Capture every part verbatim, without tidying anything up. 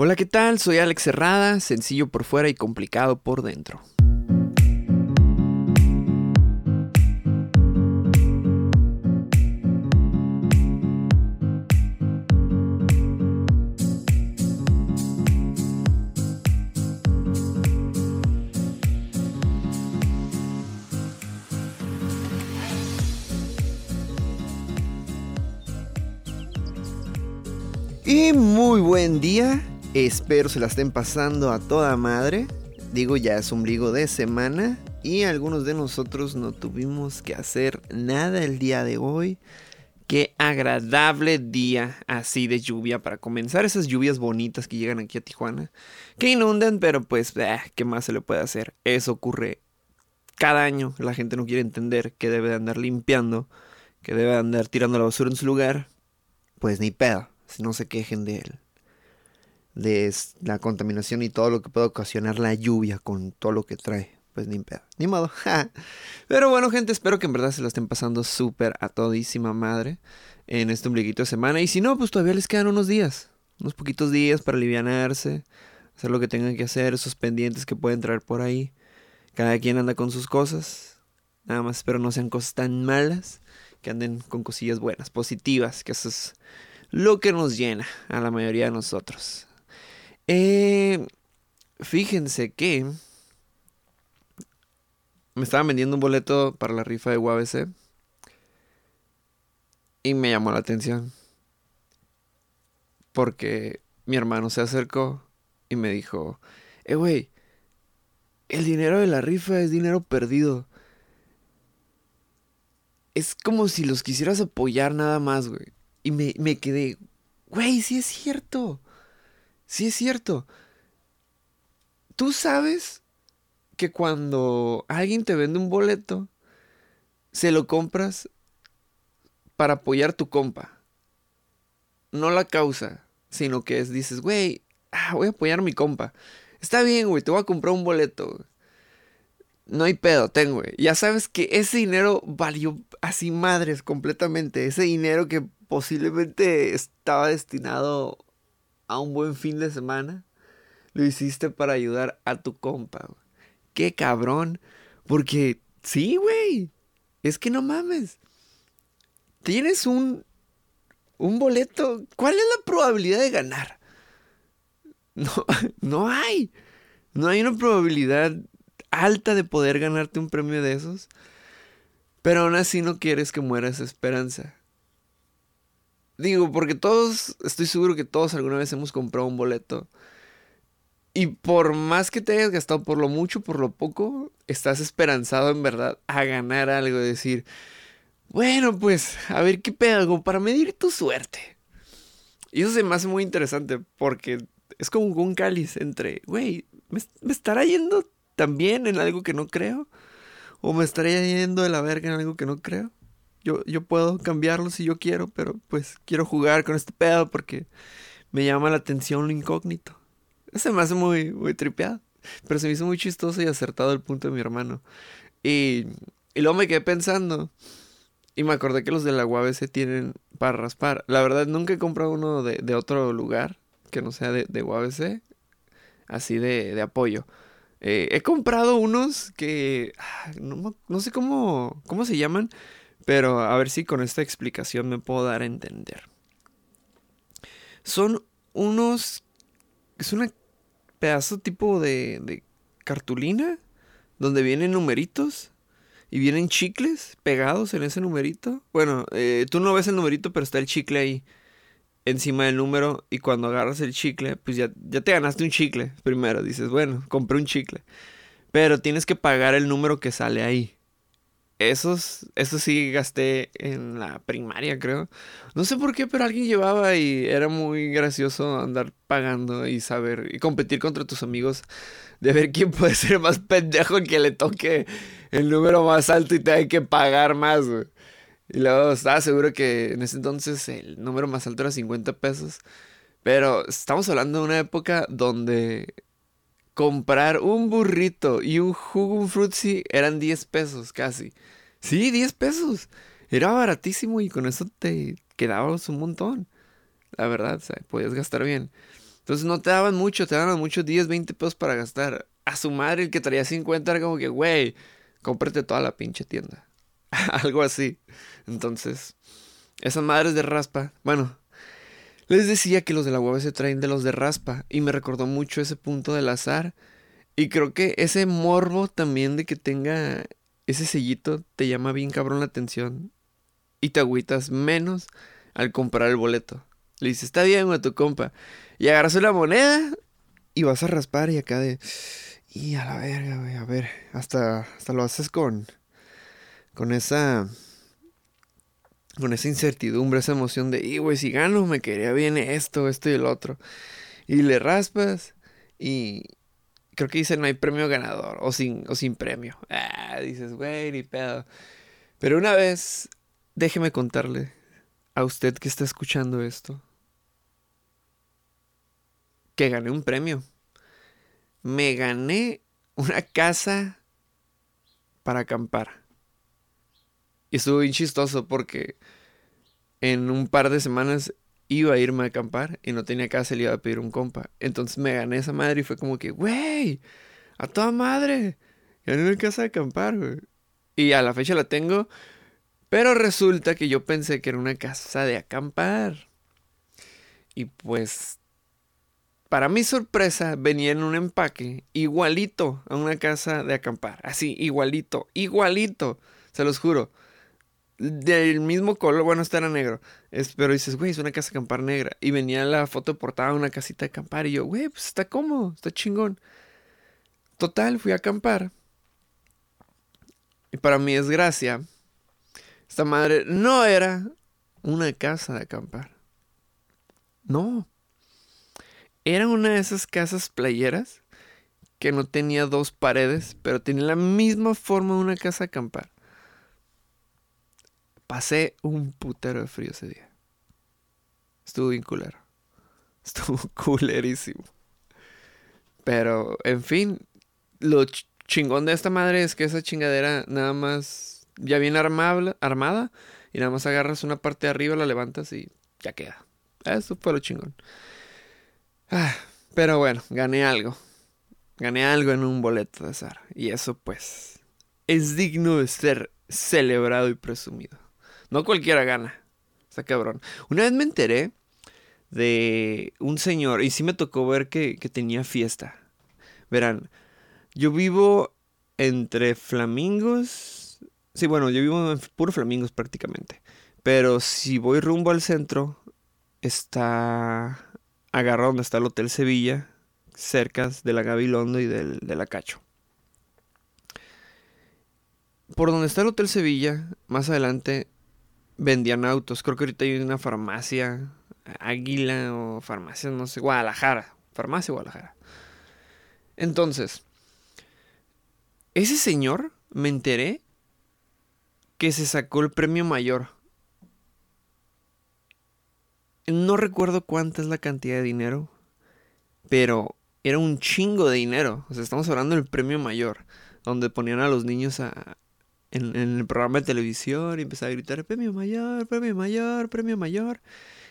Hola, ¿qué tal? Soy Alex Herrada, sencillo por fuera y complicado por dentro. Y muy buen día, espero se la estén pasando a toda madre. Digo, ya es ombligo de semana y algunos de nosotros no tuvimos que hacer nada el día de hoy. Qué agradable día así de lluvia para comenzar, esas lluvias bonitas que llegan aquí a Tijuana, que inundan, pero pues, eh, ¿qué más se le puede hacer? Eso ocurre cada año, la gente no quiere entender que debe de andar limpiando, que debe de andar tirando la basura en su lugar, pues ni pedo. Si no se quejen de, de la contaminación y todo lo que puede ocasionar la lluvia con todo lo que trae. Pues ni pedo, ni modo. Pero bueno, gente, espero que en verdad se lo estén pasando súper a todísima madre en este ombliguito de semana. Y si no, pues todavía les quedan unos días, unos poquitos días para alivianarse, hacer lo que tengan que hacer, esos pendientes que pueden traer por ahí. Cada quien anda con sus cosas. Nada más espero no sean cosas tan malas, que anden con cosillas buenas, positivas, que eso es lo que nos llena a la mayoría de nosotros. Eh, fíjense que me estaban vendiendo un boleto para la rifa de U A B C. Y me llamó la atención. Porque mi hermano se acercó y me dijo: Eh, güey, el dinero de la rifa es dinero perdido. Es como si los quisieras apoyar nada más, güey. Y me, me quedé, güey, sí es cierto, sí es cierto. Tú sabes que cuando alguien te vende un boleto, se lo compras para apoyar tu compa. No la causa, sino que es, dices, güey, ah, voy a apoyar a mi compa. Está bien, güey, te voy a comprar un boleto, güey. No hay pedo, ten, güey. Ya sabes que ese dinero valió así madres completamente. Ese dinero que posiblemente estaba destinado a un buen fin de semana, lo hiciste para ayudar a tu compa, güey. ¡Qué cabrón! Porque sí, güey. Es que no mames. Tienes un, un boleto. ¿Cuál es la probabilidad de ganar? No, no hay. No hay una probabilidad alta de poder ganarte un premio de esos, pero aún así no quieres que muera esa esperanza. Digo, porque todos, estoy seguro que todos alguna vez hemos comprado un boleto y por más que te hayas gastado, por lo mucho, por lo poco, estás esperanzado en verdad a ganar algo, decir, bueno, pues, a ver qué pedo, para medir tu suerte. Y eso se me hace muy interesante porque es como un cáliz entre, güey, me, me estará yendo también en algo que no creo, o me estaría yendo de la verga en algo que no creo. Yo, yo puedo cambiarlo si yo quiero, pero pues quiero jugar con este pedo porque me llama la atención lo incógnito. Se me hace muy, muy tripeado, pero se me hizo muy chistoso y acertado el punto de mi hermano. Y, y luego me quedé pensando y me acordé que los de la U A B C tienen para raspar. La verdad nunca he comprado uno de, de otro lugar que no sea de, de U A B C, así de, de apoyo. Eh, he comprado unos que no, no sé cómo, cómo se llaman, pero a ver si con esta explicación me puedo dar a entender. Son unos, es un pedazo tipo de, de cartulina donde vienen numeritos y vienen chicles pegados en ese numerito. Bueno, eh, tú no ves el numerito, pero está el chicle ahí encima del número, y cuando agarras el chicle, pues ya, ya te ganaste un chicle primero. Dices, bueno, compré un chicle, pero tienes que pagar el número que sale ahí. Esos, esos sí gasté en la primaria, creo. No sé por qué, pero alguien llevaba y era muy gracioso andar pagando y saber, y competir contra tus amigos de ver quién puede ser más pendejo que le toque el número más alto y te hay que pagar más, güey. Y luego estaba seguro que en ese entonces el número más alto era cincuenta pesos. Pero estamos hablando de una época donde comprar un burrito y un jugo, un frutzi, eran diez pesos casi. Sí, diez pesos. Era baratísimo y con eso te quedabas un montón. La verdad, o sea, podías gastar bien. Entonces no te daban mucho, te daban muchos diez, veinte pesos para gastar. A su madre, el que traía cincuenta era como que, güey, cómprate toda la pinche tienda. Algo así. Entonces, esas madres de raspa. Bueno, les decía que los de la U A B C traen de los de raspa. Y me recordó mucho ese punto del azar. Y creo que ese morbo también de que tenga ese sellito te llama bien cabrón la atención. Y te agüitas menos al comprar el boleto. Le dices, está bien, güey, tu compa. Y agarras una moneda y vas a raspar y acá de... Y a la verga, güey, a ver. Hasta, hasta lo haces con... Con esa... Con esa incertidumbre, esa emoción de... Y, güey, si gano, me quería bien esto, esto y el otro. Y le raspas y... Creo que dice no hay premio ganador o sin, o sin premio. Ah, dices, güey, ni pedo. Pero una vez, déjeme contarle a usted que está escuchando esto, que gané un premio. Me gané una casa para acampar. Y estuvo bien chistoso porque en un par de semanas... Iba a irme a acampar y no tenía casa, le iba a pedir un compa. Entonces me gané esa madre y fue como que, güey, a toda madre, gané una casa de acampar, güey. Y a la fecha la tengo, pero resulta que yo pensé que era una casa de acampar. Y pues, para mi sorpresa, venía en un empaque igualito a una casa de acampar. Así, igualito, igualito, se los juro. Del mismo color, bueno, este era negro. Es, pero dices, güey, es una casa de acampar negra. Y venía la foto de portada de una casita de acampar. Y yo, güey, pues está cómodo, está chingón. Total, fui a acampar. Y para mi desgracia, esta madre no era una casa de acampar. No. Era una de esas casas playeras que no tenía dos paredes, pero tenía la misma forma de una casa de acampar. Pasé un putero de frío ese día. Estuvo bien culero. Estuvo culerísimo. Pero, en fin, lo ch- chingón de esta madre es que esa chingadera nada más ya viene armable, armada y nada más agarras una parte de arriba, la levantas y ya queda. Eso fue lo chingón. Ah, pero bueno, gané algo. Gané algo en un boleto de azar. Y eso, pues, es digno de ser celebrado y presumido. No cualquiera gana. Está cabrón. Una vez me enteré de un señor. Y sí me tocó ver que, que tenía fiesta. Verán, yo vivo entre flamingos. Sí, bueno, yo vivo en puro flamingos prácticamente. Pero si voy rumbo al centro, está agarrado donde está el Hotel Sevilla, cerca de la Gabilondo y del, de la Cacho. Por donde está el Hotel Sevilla, más adelante vendían autos. Creo que ahorita hay una farmacia Águila o farmacia, no sé, Guadalajara. Farmacia Guadalajara. Entonces, ese señor, me enteré que se sacó el premio mayor. No recuerdo cuánta es la cantidad de dinero, pero era un chingo de dinero. O sea, estamos hablando del premio mayor, donde ponían a los niños a... En, en el programa de televisión y empezaba a gritar premio mayor, premio mayor, premio mayor.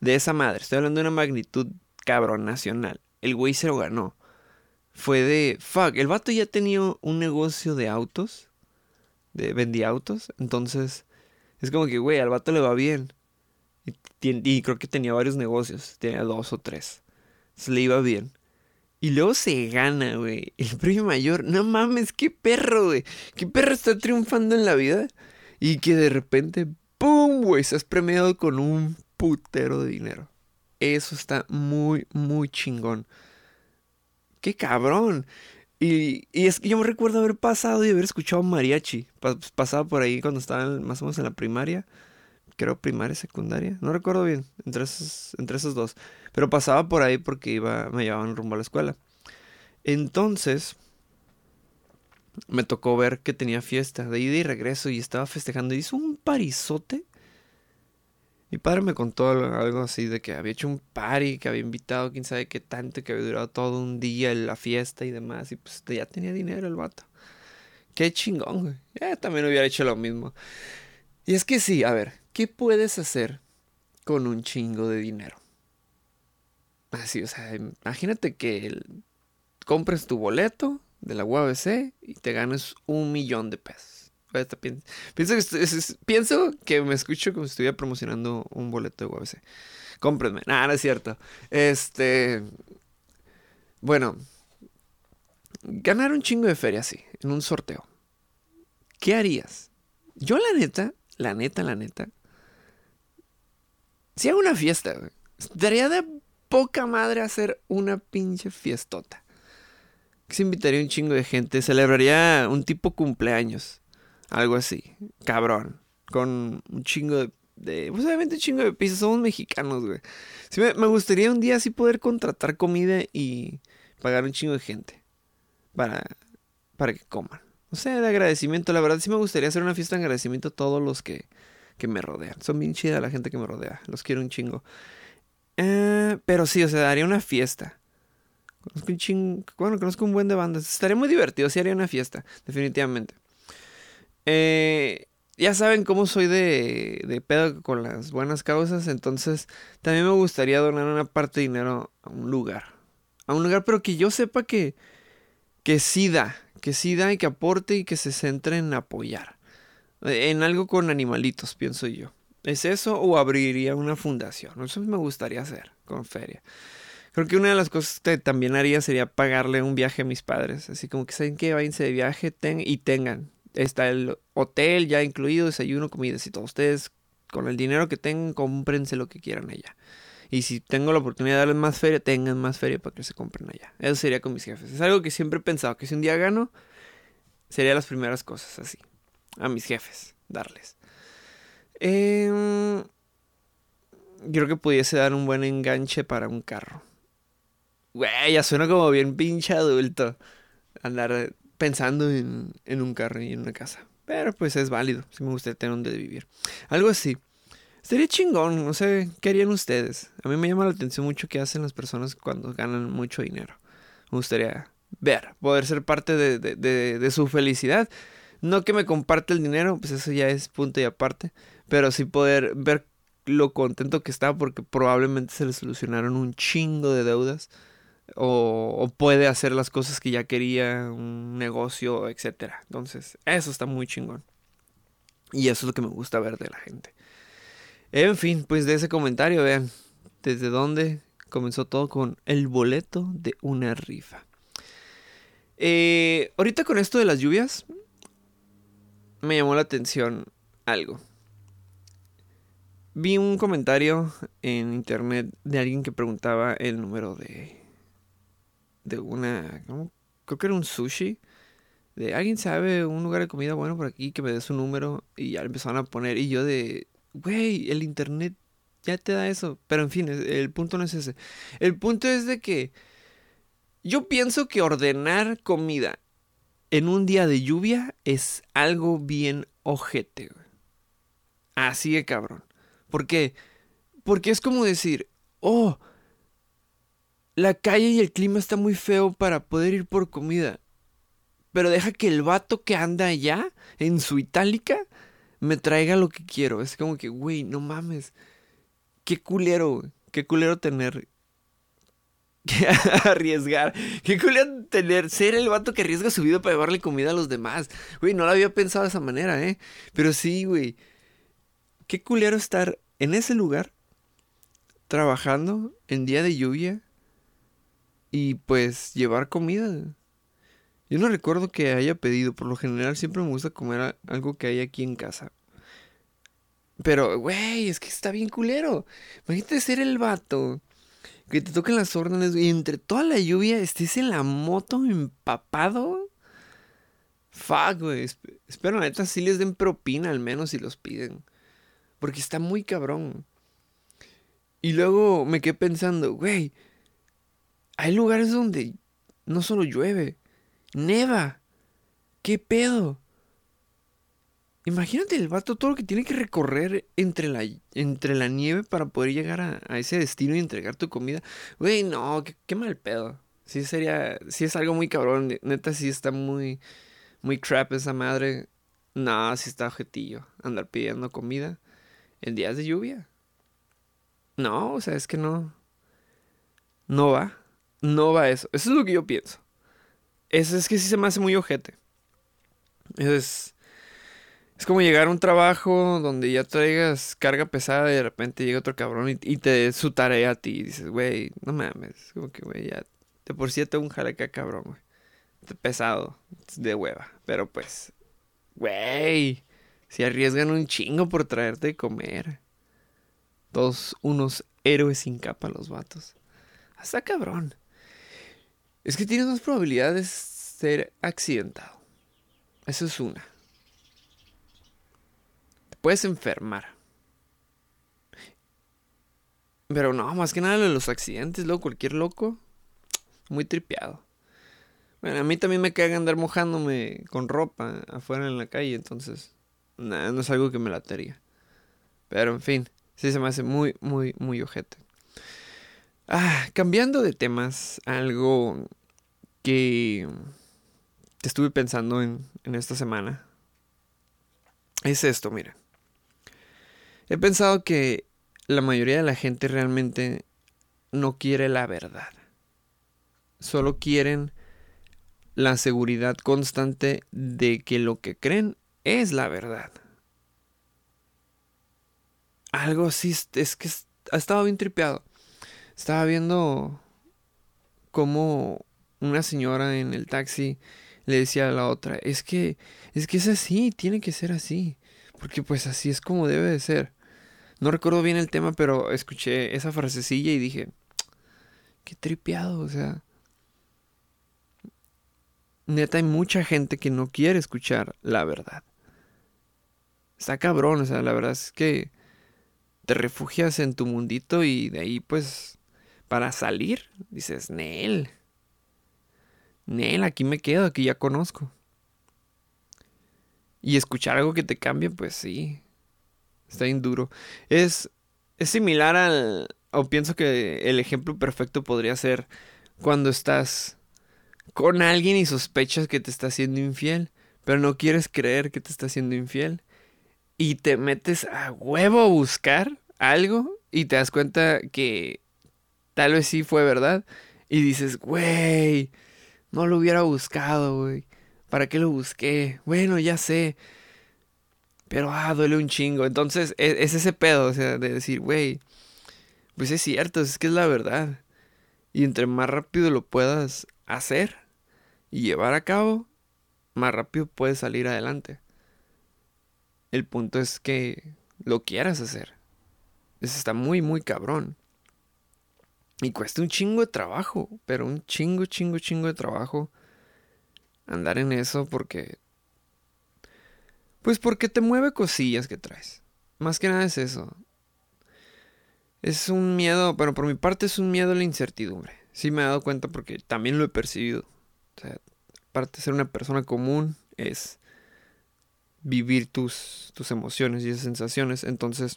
De esa madre, estoy hablando de una magnitud cabrón nacional. El güey se lo ganó. Fue de... Fuck, el vato ya tenía un negocio de autos. De, vendía autos. Entonces, es como que, güey, al vato le va bien. Y, y creo que tenía varios negocios. Tenía dos o tres. Entonces le iba bien. Y luego se gana, güey, el premio mayor. No mames, qué perro, güey. Qué perro está triunfando en la vida. Y que de repente, ¡pum!, güey, se has premiado con un putero de dinero. Eso está muy, muy chingón. ¡Qué cabrón! Y, y es que yo me recuerdo haber pasado y haber escuchado mariachi. Pasaba por ahí cuando estaba más o menos en la primaria. Creo primaria, secundaria. No recuerdo bien. Entre esos, entre esos dos. Pero pasaba por ahí porque iba, me llevaban rumbo a la escuela. Entonces, me tocó ver que tenía fiesta de ida y regreso. Y estaba festejando. Y hizo un parizote. Mi padre me contó algo así de que había hecho un party. Que había invitado quién sabe qué tanto. Que había durado todo un día en la fiesta y demás. Y pues ya tenía dinero el vato. Qué chingón, güey. Ya también hubiera hecho lo mismo. Y es que sí, a ver. ¿Qué puedes hacer con un chingo de dinero? Así, o sea, imagínate que el, compres tu boleto de la U A B C y te ganas un millón de pesos. Ahorita pienso, pienso, que, es, es, pienso que me escucho como si estuviera promocionando un boleto de U A B C. Cómprenme. Nah, no es cierto. Este... Bueno, ganar un chingo de feria así, en un sorteo. ¿Qué harías? Yo la neta, la neta, la neta, si hago una fiesta, güey, estaría de poca madre hacer una pinche fiestota. Se invitaría un chingo de gente, celebraría un tipo cumpleaños, algo así, cabrón, con un chingo de... De, pues obviamente un chingo de pizzas, somos mexicanos, güey. Sí, me, me gustaría un día así poder contratar comida y pagar un chingo de gente para, para que coman. O sea, de agradecimiento, la verdad sí me gustaría hacer una fiesta de agradecimiento a todos los que, que me rodean. Son bien chida la gente que me rodea, los quiero un chingo. Eh, pero sí, o sea, daría una fiesta. Conozco un chingo, bueno, conozco un buen de bandas. Estaría muy divertido, sí haría una fiesta, definitivamente. Eh... Ya saben cómo soy de, de pedo con las buenas causas, entonces también me gustaría donar una parte de dinero a un lugar. A un lugar, pero que yo sepa que, que sí da, que sí da y que aporte y que se centre en apoyar. En algo con animalitos, pienso yo. ¿Es eso o abriría una fundación? Eso me gustaría hacer con feria. Creo que una de las cosas que también haría sería pagarle un viaje a mis padres. Así como que saben que váyanse de viaje ten- y tengan. Está el hotel ya incluido, desayuno, comidas y todo. Ustedes, con el dinero que tengan, cómprense lo que quieran allá. Y si tengo la oportunidad de darles más feria, tengan más feria para que se compren allá. Eso sería con mis jefes. Es algo que siempre he pensado, que si un día gano, sería las primeras cosas así. A mis jefes, darles. Eh, creo que pudiese dar un buen enganche para un carro. Güey, ya suena como bien pinche adulto. Andar... pensando en, en un carro y en una casa. Pero pues es válido. Si me gustaría tener donde vivir. Algo así. Sería chingón. No sé qué harían ustedes. A mí me llama la atención mucho qué hacen las personas cuando ganan mucho dinero. Me gustaría ver. Poder ser parte de, de, de, de su felicidad. No que me comparte el dinero. Pues eso ya es punto y aparte. Pero sí poder ver lo contento que está. Porque probablemente se le solucionaron un chingo de deudas. O, o puede hacer las cosas que ya quería, un negocio, etcétera. Entonces, eso está muy chingón. Y eso es lo que me gusta ver de la gente. En fin, pues de ese comentario, vean. Desde dónde comenzó todo con el boleto de una rifa. Eh, ahorita con esto de las lluvias, me llamó la atención algo. Vi un comentario en internet de alguien que preguntaba el número de... de una, ¿cómo? Creo que era un sushi. De alguien sabe un lugar de comida bueno por aquí que me dé su número. Y ya empezaron a poner. Y yo de, güey, el internet ya te da eso. Pero en fin, el punto no es ese. El punto es de que yo pienso que ordenar comida en un día de lluvia es algo bien ojete, güey. Así de cabrón. ¿Por qué? Porque es como decir, oh... la calle y el clima está muy feo para poder ir por comida. Pero deja que el vato que anda allá, en su Italika, me traiga lo que quiero. Es como que, güey, no mames. Qué culero, güey. Qué culero tener que arriesgar. Qué culero tener, ser el vato que arriesga su vida para llevarle comida a los demás. Güey, no lo había pensado de esa manera, ¿eh? Pero sí, güey. Qué culero estar en ese lugar, trabajando en día de lluvia. Y pues llevar comida. Yo no recuerdo que haya pedido. Por lo general siempre me gusta comer algo que hay aquí en casa. Pero, güey, es que está bien culero. Imagínate ser el vato que te toquen las órdenes y entre toda la lluvia estés en la moto empapado. Fuck, güey. Espero, la neta, sí les den propina al menos si los piden. Porque está muy cabrón. Y luego me quedé pensando, güey. Hay lugares donde no solo llueve, neva. ¿Qué pedo? Imagínate el vato todo lo que tiene que recorrer entre la, entre la nieve para poder llegar a, a ese destino y entregar tu comida. Güey, no, qué, qué mal pedo. Sí sería, sí es algo muy cabrón. Neta, sí está muy, muy crap esa madre. No, sí está ojetillo andar pidiendo comida en días de lluvia. No, o sea, es que no... No va. No va eso. Eso es lo que yo pienso. Es, es que sí se me hace muy ojete. Es, es como llegar a un trabajo donde ya traigas carga pesada y de repente llega otro cabrón y, y te dé su tarea a ti. Y dices, güey, no mames. Como que, güey, ya de por sí te un jalaca cabrón, güey. Pesado. De hueva. Pero pues, güey, se arriesgan un chingo por traerte de comer. Todos unos héroes sin capa los vatos. Hasta cabrón. Es que tienes más probabilidades de ser accidentado. Eso es una. Te puedes enfermar. Pero no, más que nada lo de los accidentes, luego cualquier loco. Muy tripeado. Bueno, a mí también me caga andar mojándome con ropa afuera en la calle, entonces nada, no es algo que me latería. Pero en fin, sí se me hace muy, muy, muy ojete. Ah, cambiando de temas, algo que estuve pensando en, en esta semana es esto, miren. He pensado que la mayoría de la gente realmente no quiere la verdad. Solo quieren la seguridad constante de que lo que creen es la verdad. Algo así, es que ha estado bien tripeado. Estaba viendo cómo una señora en el taxi le decía a la otra, es que es que es así, tiene que ser así, porque pues así es como debe de ser. No recuerdo bien el tema, pero escuché esa frasecilla y dije, qué tripeado, o sea. Neta, hay mucha gente que no quiere escuchar la verdad. Está cabrón, o sea, la verdad es que te refugias en tu mundito y de ahí pues... Para salir, dices, Nel, Nel, aquí me quedo, aquí ya conozco. Y escuchar algo que te cambie, pues sí, está bien duro. Es, es similar al, o pienso que el ejemplo perfecto podría ser cuando estás con alguien y sospechas que te está siendo infiel, pero no quieres creer que te está siendo infiel. Y te metes a huevo a buscar algo y te das cuenta que... Tal vez sí fue verdad. Y dices, güey, no lo hubiera buscado, güey. ¿Para qué lo busqué? Bueno, ya sé. Pero, ah, duele un chingo. Entonces, es, es ese pedo, o sea, de decir, güey, pues es cierto, es que es la verdad. Y entre más rápido lo puedas hacer y llevar a cabo, más rápido puedes salir adelante. El punto es que lo quieras hacer. Eso está muy, muy cabrón. Y cuesta un chingo de trabajo, pero un chingo, chingo, chingo de trabajo andar en eso porque... Pues porque te mueve cosillas que traes. Más que nada es eso. Es un miedo, bueno, por mi parte es un miedo a la incertidumbre. Sí me he dado cuenta porque también lo he percibido. O sea, aparte de ser una persona común es vivir tus, tus emociones y esas sensaciones. Entonces,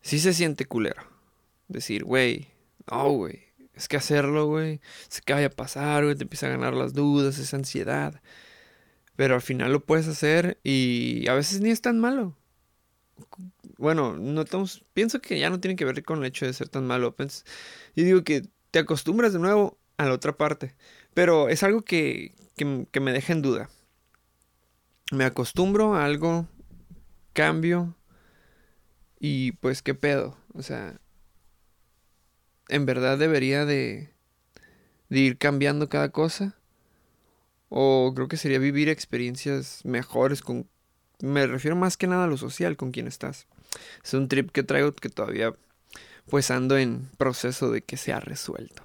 sí se siente culero. Decir, güey... No, güey, es que hacerlo, güey, es que vaya a pasar, güey, te empieza a ganar las dudas, esa ansiedad. Pero al final lo puedes hacer y a veces ni es tan malo. Bueno, no estamos, pienso que ya no tiene que ver con el hecho de ser tan malo. Pens- y digo que te acostumbras de nuevo a la otra parte. Pero es algo que, que, que me deja en duda. Me acostumbro a algo, cambio y pues qué pedo, o sea... ¿En verdad debería de, de ir cambiando cada cosa? O creo que sería vivir experiencias mejores con... Me refiero más que nada a lo social, con quien estás. Es un trip que traigo que todavía pues ando en proceso de que se ha resuelto.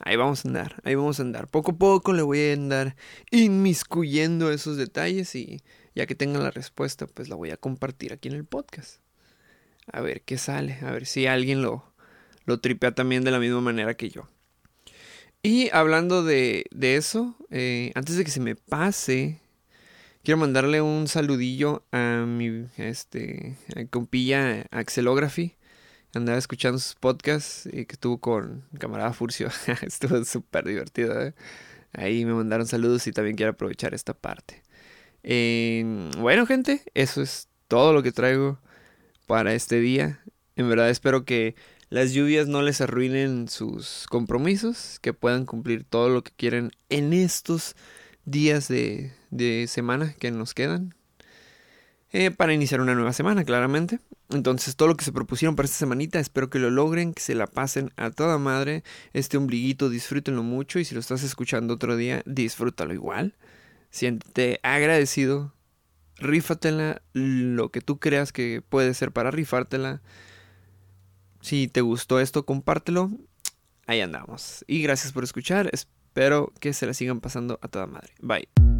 Ahí vamos a andar, ahí vamos a andar. Poco a poco le voy a andar inmiscuyendo esos detalles y ya que tenga la respuesta pues la voy a compartir aquí en el podcast. A ver qué sale, a ver si alguien lo... Lo tripea también de la misma manera que yo. Y hablando de, de eso, eh, antes de que se me pase, quiero mandarle un saludillo a mi este a mi compilla Axelography. Andaba escuchando sus podcasts eh, que estuvo con mi camarada Furcio. Estuvo súper divertido. ¿eh? Ahí me mandaron saludos y también quiero aprovechar esta parte. Eh, bueno, gente, eso es todo lo que traigo para este día. En verdad espero que las lluvias no les arruinen sus compromisos, que puedan cumplir todo lo que quieren en estos días de, de semana que nos quedan. Eh, para iniciar una nueva semana, claramente. Entonces, todo lo que se propusieron para esta semanita, espero que lo logren, que se la pasen a toda madre. Este ombliguito, disfrútenlo mucho, y si lo estás escuchando otro día, disfrútalo igual. Siéntete agradecido, rífatela, lo que tú creas que puede ser para rifártela. Si te gustó esto, compártelo. Ahí andamos. Y gracias por escuchar, espero que se la sigan pasando a toda madre. Bye.